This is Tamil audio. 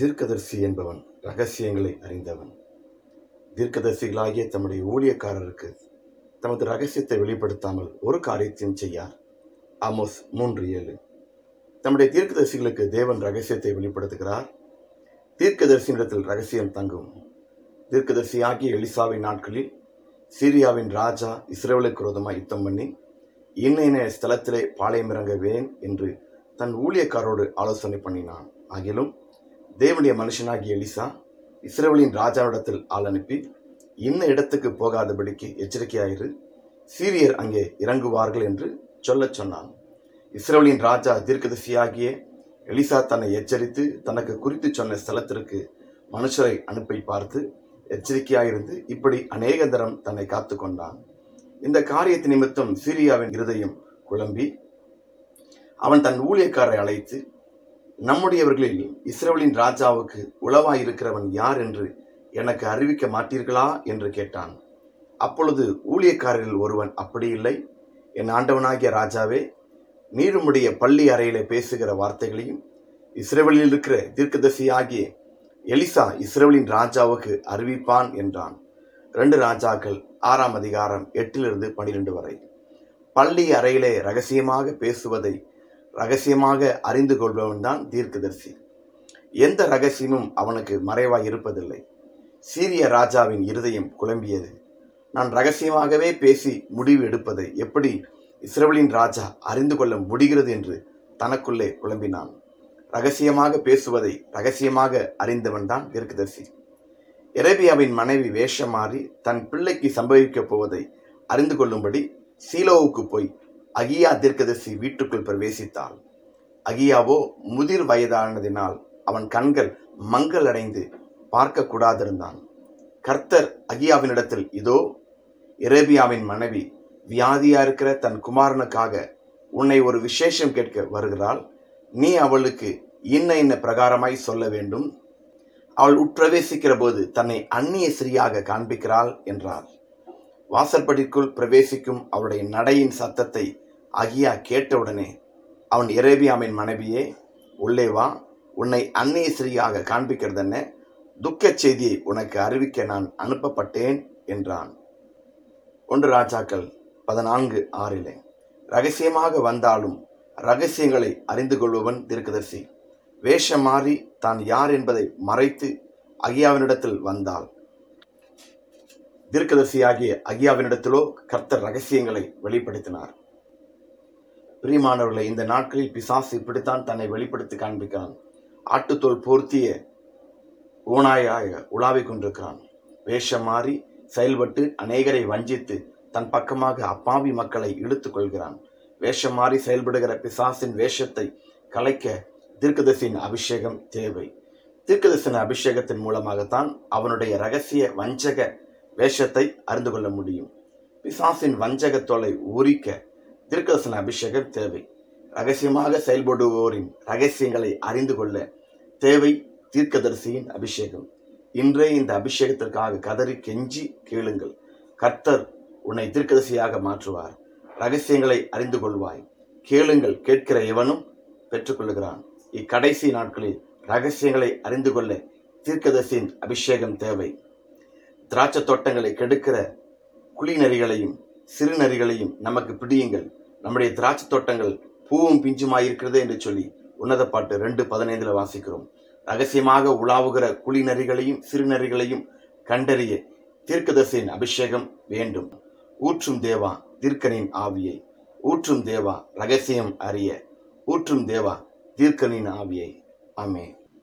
தீர்க்கதரிசி என்பவன் இரகசியங்களை அறிந்தவன். தீர்க்கதரிசிகளாகிய தம்முடைய ஊழியக்காரருக்கு தமது இரகசியத்தை வெளிப்படுத்தாமல் ஒரு காரியத்தையும் செய்யார். ஆமோஸ் 3:7. தம்முடைய தீர்க்கதரிசிகளுக்கு தேவன் இரகசியத்தை வெளிப்படுத்துகிறார். தீர்க்கதரிசியினிடத்தில் இரகசியம் தங்கும். தீர்க்கதரிசியாகிய எலிசாவின் நாட்களில் சீரியாவின் ராஜா இஸ்ரேலுக்கு விரோதமாக யுத்தம் பண்ணி இன்ன ஸ்தலத்திலே பாளையம் இறங்குவேன் என்று தன் ஊழியக்காரோடு ஆலோசனை பண்ணினான். ஆகிலும் தேவனுடைய மனுஷனாகிய எலிசா இஸ்ரேலின் ராஜாவிடத்தில் ஆள் அனுப்பி, இன்ன இடத்துக்கு போகாதபடிக்கு எச்சரிக்கையாயிரு, சீரியர் அங்கே இறங்குவார்கள் என்று சொல்ல சொன்னான். இஸ்ரேலின் ராஜா தீர்க்கதரிசியாகிய எலிசா தன்னை எச்சரித்து தனக்கு குறித்து சொன்ன ஸ்தலத்திற்கு மனுஷரை அனுப்பி பார்த்து எச்சரிக்கையாயிருந்து இப்படி அநேக தரம் தன்னை காத்து கொண்டான். இந்த காரியத்து நிமித்தம் சீரியாவின் இருதயம் குழம்பி அவன் தன் ஊழியக்காரரை அழைத்து, நம்முடையவர்களில் இஸ்ரேலின் ராஜாவுக்கு உளவாயிருக்கிறவன் யார் என்று எனக்கு அறிவிக்க மாட்டீர்களா என்று கேட்டான். அப்பொழுது ஊழியக்காரரில் ஒருவன், அப்படி இல்லை, என் ஆண்டவனாகிய ராஜாவே, நீருமுடைய பள்ளி அறையிலே பேசுகிற வார்த்தைகளையும் இஸ்ரேலில் இருக்கிற தீர்க்கதரிசியாகிய எலிசா இஸ்ரேலின் ராஜாவுக்கு அறிவிப்பான் என்றான். 2 ராஜாக்கள் 6:8-12 வரை. பள்ளி அறையிலே இரகசியமாக பேசுவதை இரகசியமாக அறிந்து கொள்பவன்தான் தீர்க்கதரிசி. எந்த இரகசியமும் அவனுக்கு மறைவாய் இருப்பதில்லை. சீரிய ராஜாவின் இருதயம் குழம்பியது. நான் இரகசியமாகவே பேசி முடிவு எடுப்பதை எப்படி இஸ்ரேலின் ராஜா அறிந்து கொள்ள முடிகிறது என்று தனக்குள்ளே குழம்பினான். இரகசியமாக பேசுவதை இரகசியமாக அறிந்தவன்தான் தீர்க்கதரிசி. எரேபியாவின் மனைவி வேஷம் மாறி தன் பிள்ளைக்கு சம்பவிக்கப் போவதை அறிந்து கொள்ளும்படி சீலோவுக்கு போய் அகியா தீர்க்கதரிசி வீட்டுக்குள் பிரவேசித்தாள். அகியாவோ முதிர் வயதானதினால் அவன் கண்கள் மங்கள் அடைந்து பார்க்கக்கூடாதிருந்தான். கர்த்தர் அகியாவினிடத்தில், இதோ, எரேபியாவின் மனைவி வியாதியா இருக்கிற தன் குமாரனுக்காக உன்னை ஒரு விசேஷம் கேட்க வருகிறாள். நீ அவளுக்கு இன்ன பிரகாரமாய் சொல்ல வேண்டும். அவள் உட்பிரவேசிக்கிற போது தன்னை அந்நிய ஸ்திரீயாக காண்பிக்கிறாள் என்றார். வாசற்படிக்குள் பிரவேசிக்கும் அவளுடைய நடையின் சத்தத்தை அகியா கேட்டவுடனே அவன், எரேபியாவின் மனைவியே, உள்ளே வா, உன்னை அந்நிய ஸ்திரீயாக காண்பிக்கிறதென்ன? துக்கச் செய்தியை உனக்கு அறிவிக்க நான் அனுப்பப்பட்டேன் என்றான். 1 ராஜாக்கள் 14:6. இரகசியமாக வந்தாலும் இரகசியங்களை அறிந்து கொள்பவன் தீர்க்கதரிசி. வேஷம் மாறி தான் யார் என்பதை மறைத்து அகியாவினிடத்தில் வந்தாள். தீர்க்கதரிசியாகிய அகியாவினிடத்திலோ கர்த்தர் இரகசியங்களை வெளிப்படுத்தினார். பிரியமானவர்களே, இந்த நாட்களில் பிசாசு இப்படித்தான் தன்னை வெளிப்படுத்தி காண்பிக்கிறான். ஆட்டுத்தோல் போர்த்திய ஓநாயாக உலாவிக் கொண்டிருக்கிறான். வேஷம் மாறி செயல்பட்டு அநேகரை வஞ்சித்து தன் பக்கமாக அப்பாவி மக்களை இழுத்து கொள்கிறான். வேஷம் மாறி செயல்படுகிற பிசாசின் வேஷத்தை கலைக்க தீர்க்கதரிசியின் அபிஷேகம் தேவை. தீர்க்கதரிசியின் அபிஷேகத்தின் மூலமாகத்தான் அவனுடைய இரகசிய வஞ்சக வேஷத்தை அறிந்து கொள்ள முடியும். பிசாசின் வஞ்சகத்தோலை ஊறிக்க தீர்க்கதரிசியின் அபிஷேகம் தேவை. இரகசியமாக செயல்படுவோரின் இரகசியங்களை அறிந்து கொள்ள தேவை தீர்க்கதரிசியின் அபிஷேகம். இன்றே இந்த அபிஷேகத்திற்காக கதறி கெஞ்சி கேளுங்கள். கர்த்தர் உன்னை தீர்க்கதரிசியாக மாற்றுவார். இரகசியங்களை அறிந்து கொள்வாய். கேளுங்கள், கேட்கிற எவனும் பெற்றுக்கொள்கிறான். இக்கடைசி நாட்களில் இரகசியங்களை அறிந்து கொள்ள தீர்க்கதரிசியின் அபிஷேகம் தேவை. திராட்சை தோட்டங்களை கெடுக்கிற குழிநரிகளையும் சிறுநரிகளையும் நமக்கு பிடியுங்கள், நம்முடைய திராட்சை தோட்டங்கள் பூவும் பிஞ்சுமாயிருக்கிறது என்று சொல்லி உன்னதப்பாட்டு 2:15 வாசிக்கிறோம். இரகசியமாக உலாவுகிற குழிநரிகளையும் சிறுநரிகளையும் கண்டறிய தீர்க்கதரிசியின் அபிஷேகம் வேண்டும். ஊற்றும் தேவா தீர்க்கனின் ஆவியை, ஊற்றும் தேவா இரகசியம் அறிய, ஊற்றும் தேவா தீர்க்கனின் ஆவியை. ஆமென்.